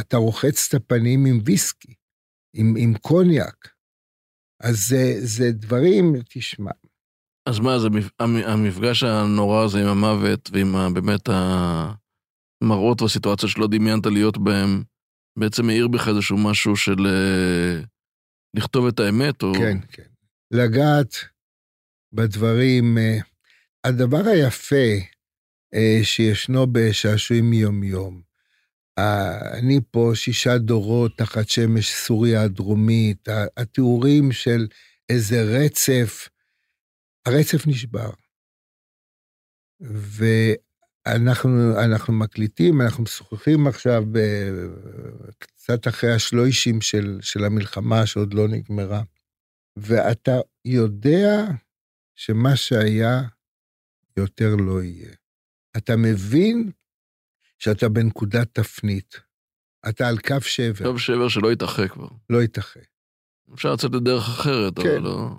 אתה רוחץ את הפנים עם ויסקי, עם קוניאק. אז זה דברים, תשמע. אז מה, זה המפגש הנורא הזה עם המוות, ועם באמת המראות והסיטואציה שלא דמיינת להיות בהם, בעצם מאיר בך איזשהו משהו של לכתוב את האמת? כן, כן. לגעת בדברים, הדבר היפה שישנו בשעשועים יום-יום, אני פה 6 דורות תחת שמש סוריה הדרומית, התיאורים של איזה רצף, הרצף נשבר, ואנחנו מקליטים, אנחנו משוחחים עכשיו, קצת אחרי השלושים של המלחמה שעוד לא נגמרה, ואתה יודע שמה שהיה יותר לא יהיה. אתה מבין שאתה בנקודת תפנית. אתה על קו שבר. קו שבר שלא יתאחר כבר. לא יתאחר. אפשר לצאת לדרך אחרת, אבל לא...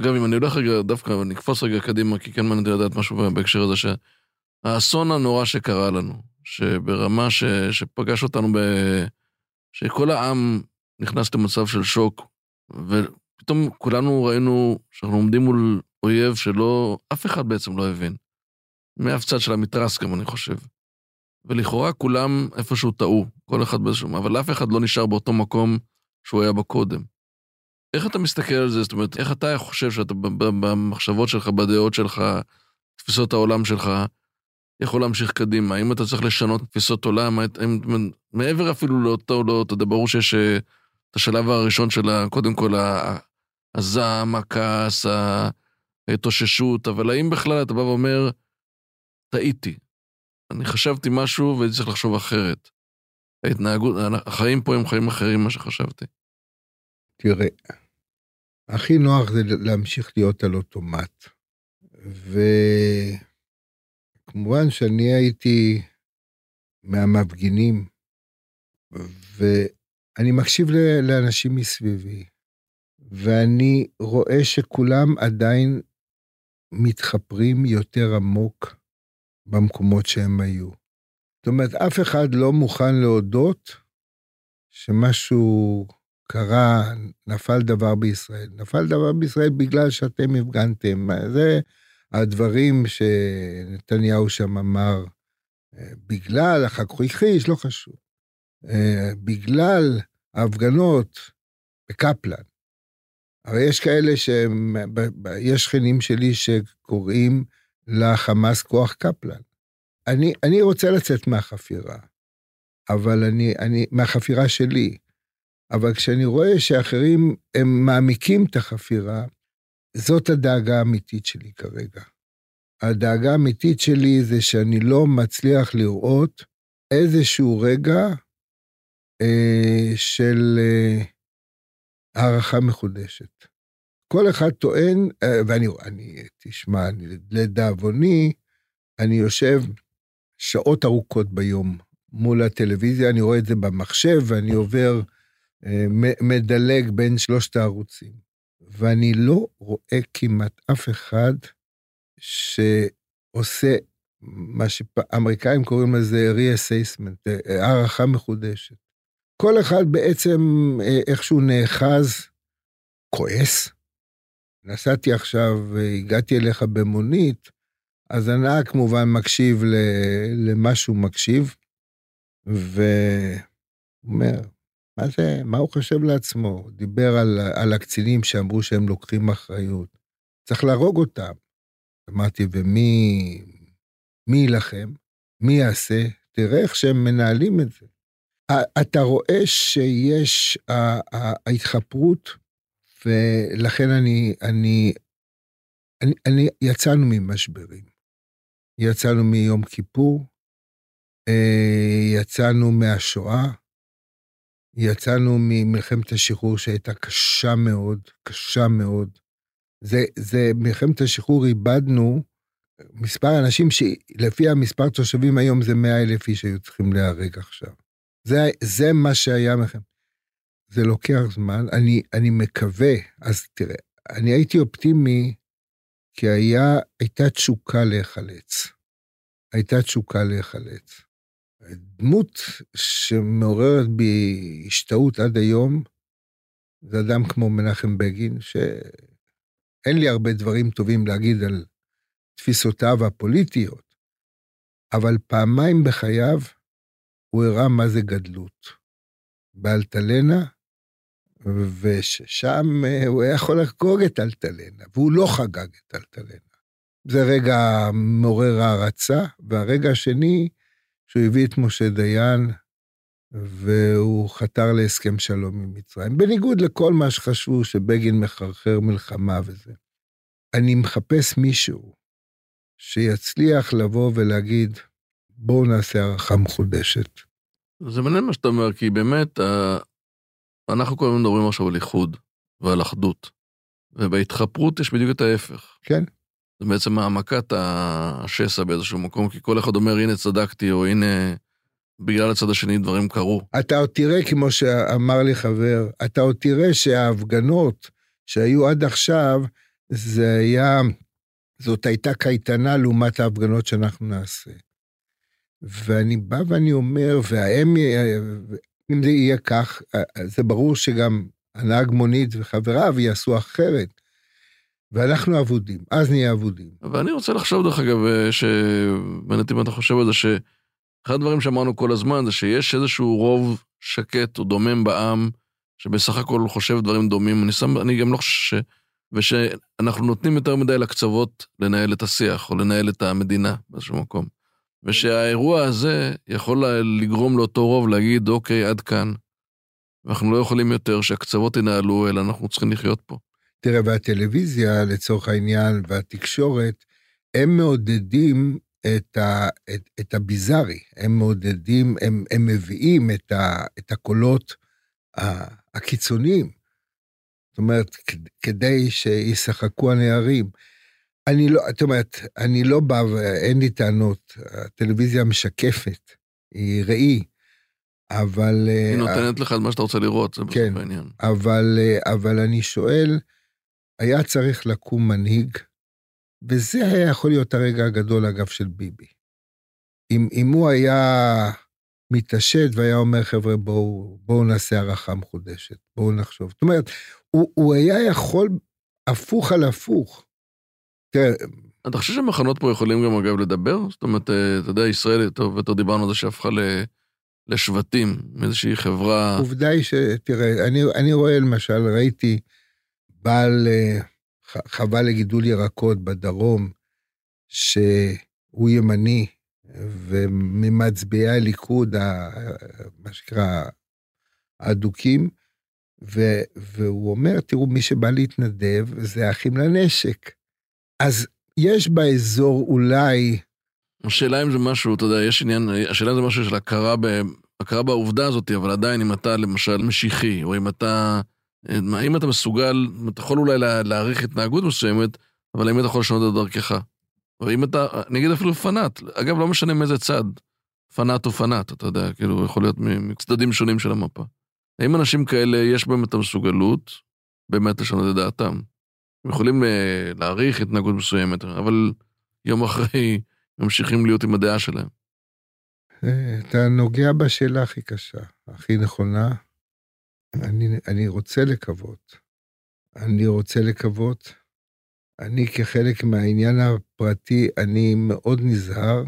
אגב, אם אני הולך רגע דווקא, אבל נקפוץ רגע קדימה, כי כן מעניין לדעת משהו בהקשר הזה, שהאסון הנורא שקרה לנו, שברמה שפגש אותנו, שכל העם נכנס למצב של שוק, ופתאום כולנו ראינו שאנחנו עומדים מול אויב שלא, אף אחד בעצם לא הבין. מאף צד של המתרס, כמו אני חושב. ולכאורה כולם איפשהו טעו, כל אחד באיזשהו, אבל אף אחד לא נשאר באותו מקום שהוא היה בקודם. איך אתה מסתכל על זה? זאת אומרת, איך אתה חושב שאתה במחשבות שלך, בדעות שלך, תפיסות העולם שלך, יכול להמשיך קדימה? האם אתה צריך לשנות תפיסות עולם? מעבר אפילו לאותו, לא, אתה ברור שיש את השלב הראשון שלה, קודם כל הזעם, הכעס, התוששות, אבל האם בכלל אתה בא ואומר, טעיתי, אני חשבתי משהו ואני צריך לחשוב אחרת. ההתנהגות, החיים פה הם חיים אחרים מה שחשבתי. תראה, הכי נוח זה להמשיך להיות על אוטומט, וכמובן שאני הייתי מהמפגינים, ואני מקשיב לאנשים מסביבי, ואני רואה שכולם עדיין מתחפרים יותר עמוק במקומות שהם היו. זאת אומרת, אף אחד לא מוכן להודות שמשהו קרה, נפל דבר בישראל. נפל דבר בישראל בגלל שאתם הפגנתם. זה הדברים שנתניהו שם אמר, בגלל החכוכיש, לא חשוב. בגלל ההפגנות בקפלן. הרי יש כאלה שהם, יש שכנים שלי שקוראים לחמאס כוח קפלן. אני רוצה לצאת מהחפירה, אבל אני מהחפירה שלי. אבל כשאני רואה שאחרים הם מעמיקים את החפירה, זאת הדאגה האמיתית שלי כרגע. הדאגה האמיתית שלי זה שאני לא מצליח לראות איזשהו רגע של הערכה מחודשת. כל אחד טוען, ואני תשמע, לדאבוני, אני יושב שעות ארוכות ביום מול הטלוויזיה, אני רואה את זה במחשב, ואני עובר מדלג בין שלושת הערוצים, ואני לא רואה כמעט אף אחד שעושה מה שאמריקאים קוראים לזה re-assessment, הערכה מחודשת. כל אחד בעצם איכשהו נאחז, כועס. נסעתי עכשיו, הגעתי אליך במונית, אז הנהג כמובן מקשיב למה שהוא מקשיב, ואומר, מה הוא חושב לעצמו? דיבר על הקצינים שאמרו שהם לוקחים אחריות. צריך להרוג אותם. אמרתי, ומי ילחם? מי יעשה? תראה איך שהם מנהלים את זה. אתה רואה שיש ההתחפרות, ולכן אני יצאנו ממשברים. יצאנו מיום כיפור, יצאנו מהשואה, יצאנו ממלחמת השחרור שהייתה קשה מאוד, קשה מאוד. זה מלחמת השחרור איבדנו מספר אנשים שלפי המספר תושבים היום זה 100,000 איש שהיו צריכים להרג עכשיו. זה מה שהיה לכם. זה לוקח זמן, אני מקווה, אז תראה, אני הייתי אופטימי, כי הייתה תשוקה להיחלץ. הייתה תשוקה להיחלץ. דמות שמעוררת בהשתאות עד היום, זה אדם כמו מנחם בגין, שאין לי הרבה דברים טובים להגיד על תפיסותיו הפוליטיות, אבל פעמיים בחייו, הוא הראה מה זה גדלות. באלטלנה, וששם הוא היה יכול לחגוג את אלטלנה, והוא לא חגג את אלטלנה. זה רגע מעורר הערצה, והרגע השני, שהוא הביא את משה דיין, והוא חתר להסכם שלום עם מצרים. בניגוד לכל מה שחשבו, שבגין מחרחר מלחמה וזה. אני מחפש מישהו, שיצליח לבוא ולהגיד, בואו נעשה הערכה מחודשת. זה מעניין מה שאתה אומר, כי באמת, אנחנו כל הזמן מדברים עכשיו על איחוד, ועל אחדות, ובהתחפרות יש בדיוק את ההפך. כן. זה בעצם העמקת השסע באיזשהו מקום, כי כל אחד אומר, הנה צדקתי, או הנה, בגלל הצד השני דברים קרו. אתה עוד תראה, כמו שאמר לי חבר, אתה עוד תראה שההפגנות שהיו עד עכשיו, זה היה, זאת הייתה קייטנה לעומת ההפגנות שאנחנו נעשה. ואני בא ואני אומר, אם זה יהיה כך, זה ברור שגם הנהג מונית וחבריו יעשו אחרת, ואנחנו אבודים, אז נהיה אבודים. ואני רוצה לחשוב דרך אגב, שמעניתי מה אתה חושב על זה, שאחד הדברים שאמרנו כל הזמן, זה שיש איזשהו רוב שקט או דומם בעם, שבסך הכל חושב דברים דומים, אני גם לא חושב ושאנחנו נותנים יותר מדי לקצוות לנהל את השיח, או לנהל את המדינה באיזשהו מקום. ושהאירוע הזה יכול לגרום לאותו רוב להגיד, אוקיי, עד כאן. ואנחנו לא יכולים יותר שהקצוות ינהלו, אלא אנחנו צריכים לחיות פה. תראה, והטלוויזיה, לצורך העניין, והתקשורת, הם מעודדים את הביזרי, הם מעודדים, הם מביאים את הקולות הקיצוניים. זאת אומרת, כדי שישחקו הנערים. זאת אומרת, אני לא בא ואין לי טענות, הטלוויזיה משקפת, היא ראי, אבל... היא נותנת לך את מה שאתה רוצה לראות, זה בסוף העניין. אבל אני שואל, היה צריך לקום מנהיג, וזה היה יכול להיות הרגע הגדול אגב של ביבי. אם הוא היה מתעשת והיה אומר, חבר'ה, בואו נעשה הערכה מחודשת, בואו נחשוב. זאת אומרת, הוא היה יכול הפוך על הפוך. תראה, אתה חושב שמחנות פה יכולים גם אגב לדבר? זאת אומרת, אתה יודע, ישראל, טוב, יותר דיברנו על זה שהפכה לשבטים, מאיזושהי חברה... עובדה היא שתראה, אני רואה למשל, ראיתי בעל חווה לגידול ירקות בדרום, שהוא ימני, וממצביעי הליכוד, מה שקרא, האדוקים, והוא אומר, תראו, מי שבא להתנדב, זה אחים לנשק. אז יש באזור אולי... השאלה אם זה משהו, אתה יודע, יש עניין, השאלה אם זה משהו של הכרה בעובדה הזאת, אבל עדיין אם אתה למשל משיחי, או אם אתה מסוגל, אתה יכול אולי להעריך התנהגות מסוימת, אבל האם אתה יכול לשנות את דרכך? או אם אתה, נגיד אפילו פנאט, אגב, לא משנה מאיזה צד, פנאט או פנאט, אתה יודע, כאילו, יכול להיות מצדדים שונים של המפה. האם אנשים כאלה, יש בהם את המסוגלות, באמת לשנות את דעתם? הם יכולים להעריך התנהגות מסוימת, אבל יום אחרי ממשיכים להיות עם הדעה שלהם. אתה נוגע בשאלה הכי קשה, הכי נכונה. אני רוצה לקוות. אני כחלק מהעניין הפרטי, אני מאוד נזהר.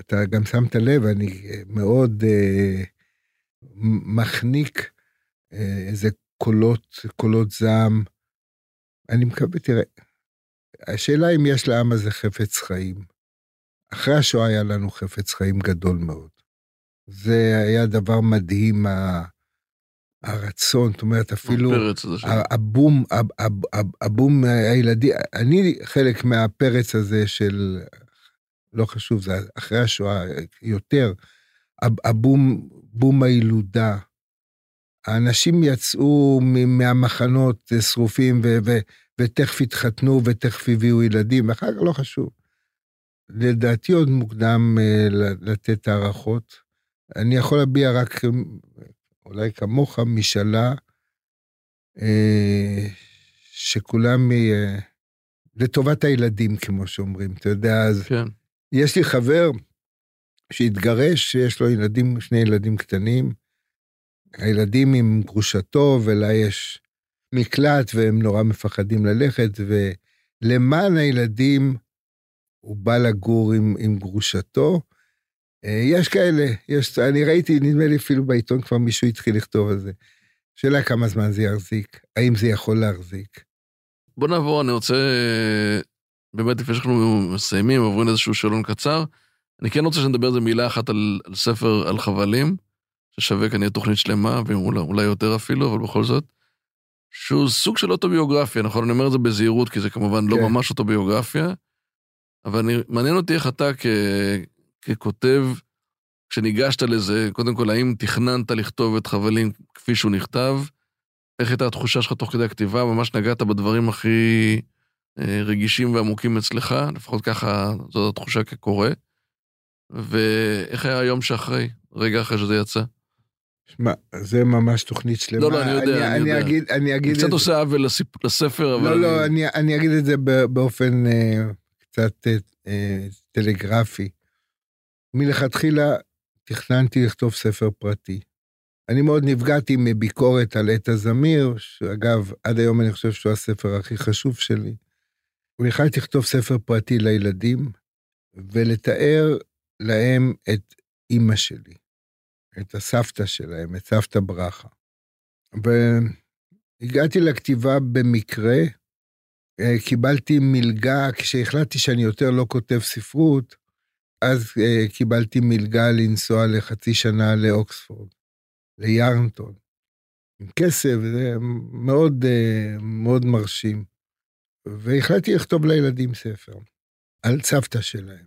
אתה גם שמת לב, אני מאוד מחניק איזה קולות זעם. אני מקווה, תראה, השאלה אם יש לעם הזה חפץ חיים. אחרי השואה היה לנו חפץ חיים גדול מאוד. זה היה דבר מדהים, הרצון, זאת אומרת, אפילו הבום הילדי, אני חלק מהפרץ הזה של, לא חשוב, זה אחרי השואה יותר, הבום הילודה, האנשים יצאו מהמחנות שרופים, ותכף התחתנו, ותכף הביאו ילדים, אחר כך לא חשוב. לדעתי עוד מוקדם לתת הערכות. אני יכול להביע רק, אולי כמוך, משאלה, שכולם לטובת הילדים, כמו שאומרים. אתה יודע, אז כן. יש לי חבר שהתגרש, שיש לו ילדים, 2 ילדים קטנים, הילדים עם גרושתו, ולה יש מקלט, והם נורא מפחדים ללכת, ולמען הילדים, הוא בא לגור עם גרושתו, יש כאלה, אני ראיתי, נדמה לי אפילו בעיתון, כבר מישהו התחיל לכתוב על זה, שאלה כמה זמן זה יחזיק, האם זה יכול להחזיק? בוא נעבור, אני רוצה, באמת לפני שאנחנו מסיימים, עוברים איזשהו שאלון קצר, אני כן רוצה שנדבר על זה מילה אחת, על ספר, על חבלים, ששווה כאן יהיה תוכנית שלמה, ואולי יותר אפילו, אבל בכל זאת, שהוא סוג של אוטוביוגרפיה, נכון? אני אומר את זה בזהירות, כי זה כמובן לא ממש אוטוביוגרפיה, אבל מעניין אותי איך אתה ככותב, כשניגשת לזה, קודם כל, האם תכננת לכתוב את חבלים כפי שהוא נכתב, איך הייתה התחושה שלך תוך כדי הכתיבה, ממש נגעת בדברים הכי רגישים ועמוקים אצלך, לפחות ככה זאת התחושה כקורא, ואיך היה היום שאחרי, רגע אחרי שזה יצא? מה, זה ממש תוכנית שלמה. לא, אני יודע, אני אגיד, אני קצת עושה עוול לספר, אבל... לא, אני אגיד את זה באופן קצת טלגרפי. מלכתחילה תכננתי לכתוב ספר פרטי. אני מאוד נפגעתי מביקורת על עת הזמיר, שאגב, עד היום אני חושב שהוא הספר הכי חשוב שלי. הוא החלט לכתוב ספר פרטי לילדים, ולתאר להם את אמא שלי, את הסבתא שלהם, את סבתא ברכה. והגעתי לכתיבה במקרה, קיבלתי מלגה, כשהחלטתי שאני יותר לא כותב ספרות, אז קיבלתי מלגה לנסוע לחצי שנה לאוקספורד, ליארנטון. עם כסף, זה מאוד, מאוד מרשים. והחלטתי לכתוב לילדים ספר, על סבתא שלהם.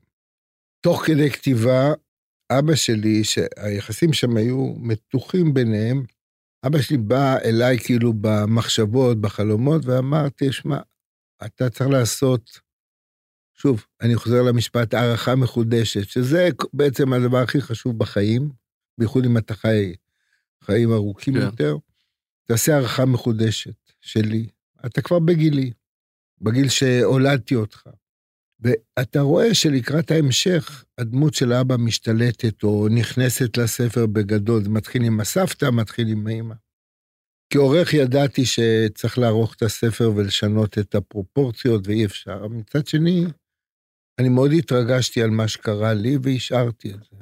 תוך כדי כתיבה, אבא שלי, שהיחסים שם היו מתוחים ביניהם, אבא שלי בא אליי כאילו במחשבות, בחלומות, ואמרתי, שמע, אתה צריך לעשות, שוב, אני חוזר למשפט, הערכה מחודשת, שזה בעצם הדבר הכי חשוב בחיים, בייחוד אם אתה חי, חיים ארוכים יותר, תעשה הערכה מחודשת שלי, אתה כבר בגילי, בגיל שהולדתי אותך, ואתה רואה שלקראת ההמשך, הדמות של אבא משתלטת או נכנסת לספר בגדול, מתחיל עם הסבתא, מתחיל עם אמא. כעורך ידעתי שצריך לערוך את הספר ולשנות את הפרופורציות ואי אפשר. מצד שני, אני מאוד התרגשתי על מה שקרה לי והשארתי את זה.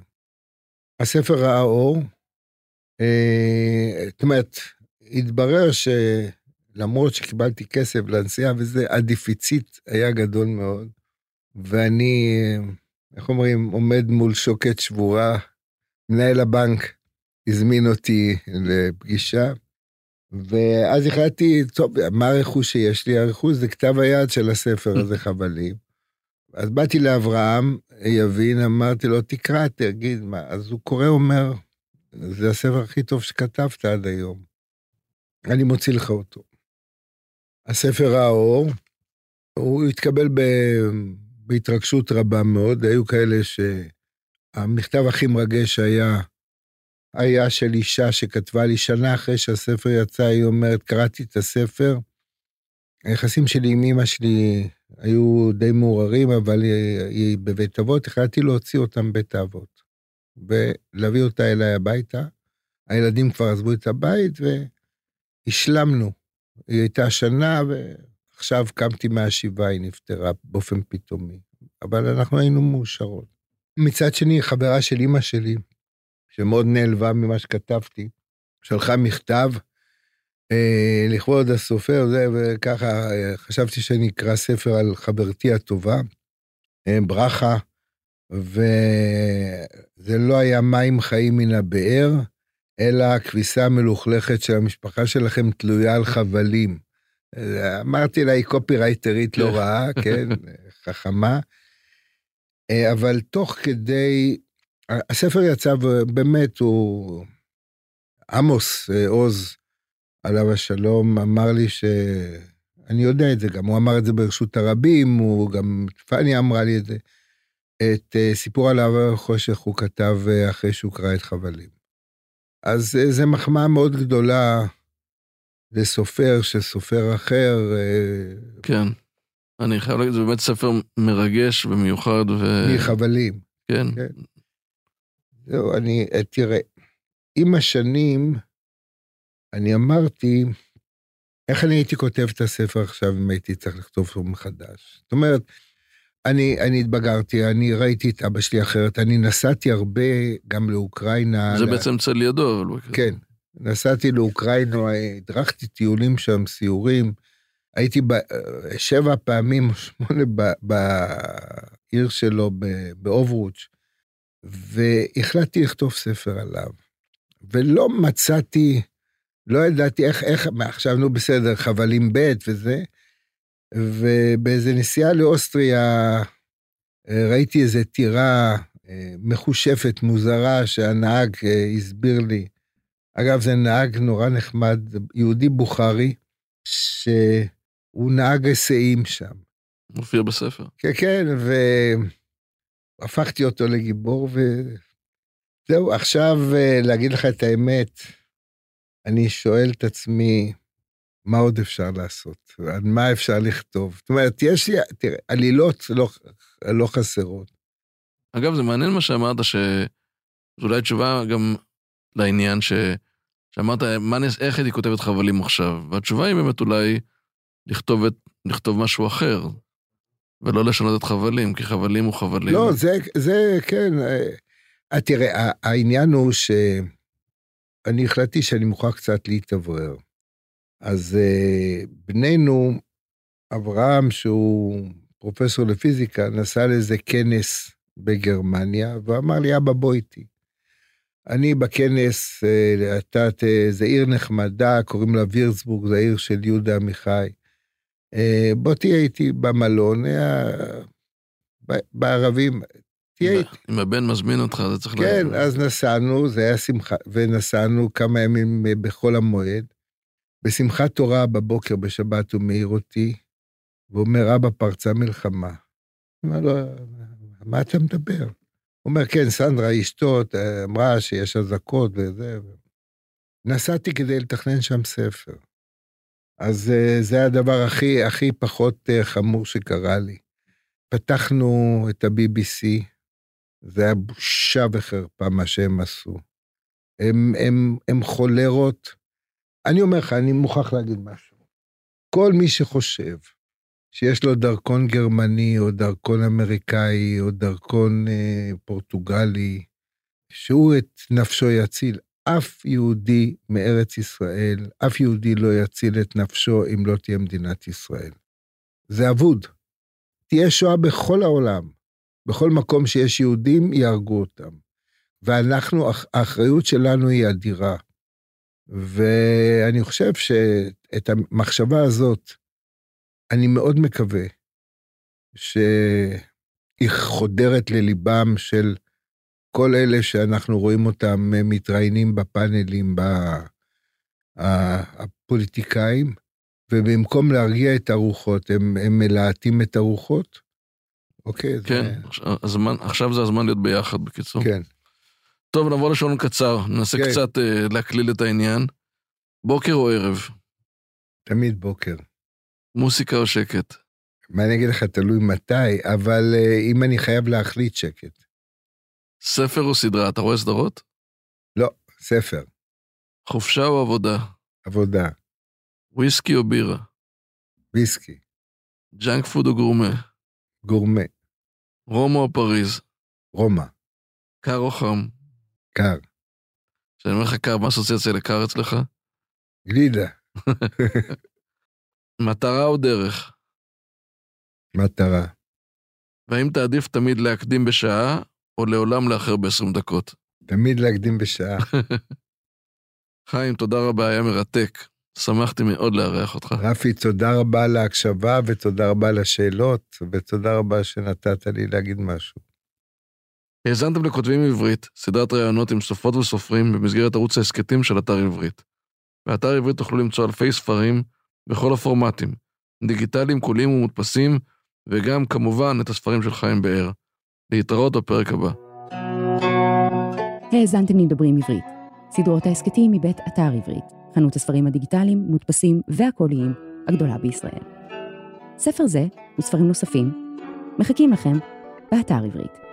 הספר ראה אור, זאת אומרת, התברר שלמרות שקיבלתי כסף לנסיעה וזה, הדיפיציט היה גדול מאוד. ואני, איך אומרים, עומד מול שוקת שבורה, מנהל הבנק הזמין אותי לפגישה, ואז החלטתי, טוב, מה הרכוש שיש לי? הרכוש זה כתב היד של הספר הזה חבלים. אז באתי לאברהם יבין, אמרתי לו, תקרא, תגיד מה. אז הוא קורא, אומר, זה הספר הכי טוב שכתבת עד היום. אני מוציא לך אותו. הספר האור, הוא התקבל בהתרגשות רבה מאוד, היו כאלה שהמכתב הכי מרגש היה של אישה שכתבה לי שנה אחרי שהספר יצא, היא אומרת, קראתי את הספר, היחסים שלי עם אמא שלי היו די מעוררים, אבל היא בבית אבות, החלטתי להוציא אותם בית אבות, ולהביא אותה אליי הביתה, הילדים כבר עזבו את הבית, והשלמנו, היא הייתה שנה, עכשיו קמתי מהשיבה, היא נפטרה באופן פתאומי, אבל אנחנו היינו מאושרות. מצד שני, חברה של אמא שלי, שמאוד נעלבה ממה שכתבתי, שלחה מכתב, לכבוד הסופר, זה, וככה חשבתי שנקרא ספר על חברתי הטובה, ברכה, וזה לא היה מים חיים מן הבאר, אלא הכביסה המלוכלכת של המשפחה שלכם תלויה על חבלים. אמרתי לה, היא קופי רייטרית לא רעה, כן, חכמה, אבל תוך כדי, הספר יצא, ובאמת הוא, עמוס עוז, עליו השלום, אמר לי שאני יודע את זה גם, הוא אמר את זה ברשות הרבים, הוא גם, פני אמרה לי את זה, את סיפור עליו החושך הוא כתב אחרי שהוא קרא את חבלים. אז זה מחמאה מאוד גדולה, זה סופר שסופר אחר. כן, אני חייב להגיד, זה באמת ספר מרגש ומיוחד. מחבלים. כן. זהו, אני, תראה, עם השנים, אני אמרתי, איך אני הייתי כותב את הספר עכשיו, אם הייתי צריך לכתוב אותו מחדש. זאת אומרת, אני התבגרתי, אני ראיתי את אבא שלי אחרת, אני נסעתי הרבה גם לאוקראינה. זה בעצם צל ידו, אבל... כן. נסעתי לאוקראינה, דרכתי טיולים שם, סיורים, הייתי 7 פעמים, 8 בעיר שלו, באוברוץ', והחלטתי לכתוב ספר עליו, ולא מצאתי, לא ידעתי איך, עכשיו נו בסדר, חבלים ב' וזה, ובאיזה נסיעה לאוסטריה, ראיתי איזו טירה מחושפת, מוזרה, שהנהג הסביר לי, אגב, זה נהג נורא נחמד, יהודי בוכרי, שהוא נהג היסעים שם. מופיע בספר. כן, והפכתי אותו לגיבור, זהו, עכשיו להגיד לך את האמת, אני שואל את עצמי, מה עוד אפשר לעשות? על מה אפשר לכתוב? זאת אומרת, יש לי, תראה, עלילות לא חסרות. אגב, זה מעניין מה שאמרת, שזו אולי תשובה גם לעניין שאמרת, איך הייתי כותבת חבלים עכשיו? והתשובה היא באמת אולי לכתוב משהו אחר, ולא לשנות את חבלים, כי חבלים הוא חבלים. לא, זה כן. תראה, העניין הוא שאני החלטתי שאני מוכרח קצת להתעברר. אז בנינו, אברהם, שהוא פרופסור לפיזיקה, נסע לאיזה כנס בגרמניה, ואמר לי, אבא בוא איתי. אני בכנס, זה עיר נחמדה, קוראים לה וירצבורג, זה העיר של יהודה עמיחי. בוא תהיה איתי במלון, בערבים, תהיה איתי. אם הבן מזמין אותך, זה צריך להגיד. כן, אז נסענו, זה היה שמחה, ונסענו כמה ימים בחול המועד, בשמחת תורה בבוקר בשבת הוא מעיר אותי, ואומר, אבא פרצה מלחמה. אמר לו, מה אתה מדבר? הוא אומר, כן, סנדרה אשתו, אמרה שיש אזעקות וזה. נסעתי כדי לתכנן שם ספר. אז זה הדבר הכי פחות חמור שקרה לי. פתחנו את ה-BBC, זה היה בושה וחרפה מה שהם עשו. הם חולרות, אני אומר לך, אני מוכרח להגיד משהו. כל מי שחושב שיש לו דרכון גרמני, או דרכון אמריקאי, או דרכון פורטוגלי, שהוא את נפשו יציל, אף יהודי מארץ ישראל, אף יהודי לא יציל את נפשו אם לא תהיה מדינת ישראל. זה אבוד. תהיה שואה בכל העולם. בכל מקום שיש יהודים, יהרגו אותם. ואנחנו, האחריות שלנו היא אדירה. ואני חושב שאת המחשבה הזאת, אני מאוד מקווה שהיא חודרת לליבם של כל אלה שאנחנו רואים אותם מתראיינים בפאנלים, הפוליטיקאים, ובמקום להרגיע את הרוחות, הם מלהטים את הרוחות. אוקיי. כן, עכשיו זה הזמן להיות ביחד בקיצור. כן. טוב, נעבור לשעון קצר, ננסה קצת להקליל את העניין. בוקר או ערב? תמיד בוקר. מוסיקה או שקט? מה אני אגיד לך, תלוי מתי, אבל אם אני חייב להחליט שקט. ספר או סדרה, אתה רואה סדרות? לא, ספר. חופשה או עבודה? עבודה. וויסקי או בירה? וויסקי. ג'אנק פוד או גורמה? גורמה. רומא או פריז? רומא. קר או חם? קר. כשאני אומר לך קר, מה אסוציאציה לקר אצלך? גלידה. מטרה או דרך? מטרה. והאם תעדיף תמיד להקדים בשעה, או לעולם לאחר ב20 דקות? תמיד להקדים בשעה. חיים, תודה רבה, היה מרתק. שמחתי מאוד לארח אותך. רפי, תודה רבה על ההקשבה, ותודה רבה על השאלות, ותודה רבה שנתת לי להגיד משהו. האזנתם לכותבים עברית, סדרת רעיונות עם סופרות וסופרים במסגרת ערוץ ההסקטים של אתר עברית. באתר עברית תוכלו למצוא אלפי ספרים בכל הפורמטים, דיגיטליים, קוליים ומודפסים, וגם כמובן את הספרים של חיים באר. להתראות בפרק הבא. האזנתם לדברים עברית. סדרות ההסקטים מבית אתר עברית, חנות הספרים הדיגיטליים, מודפסים והקוליים הגדולה בישראל. ספר זה וספרים נוספים מחכים לכם באתר עברית.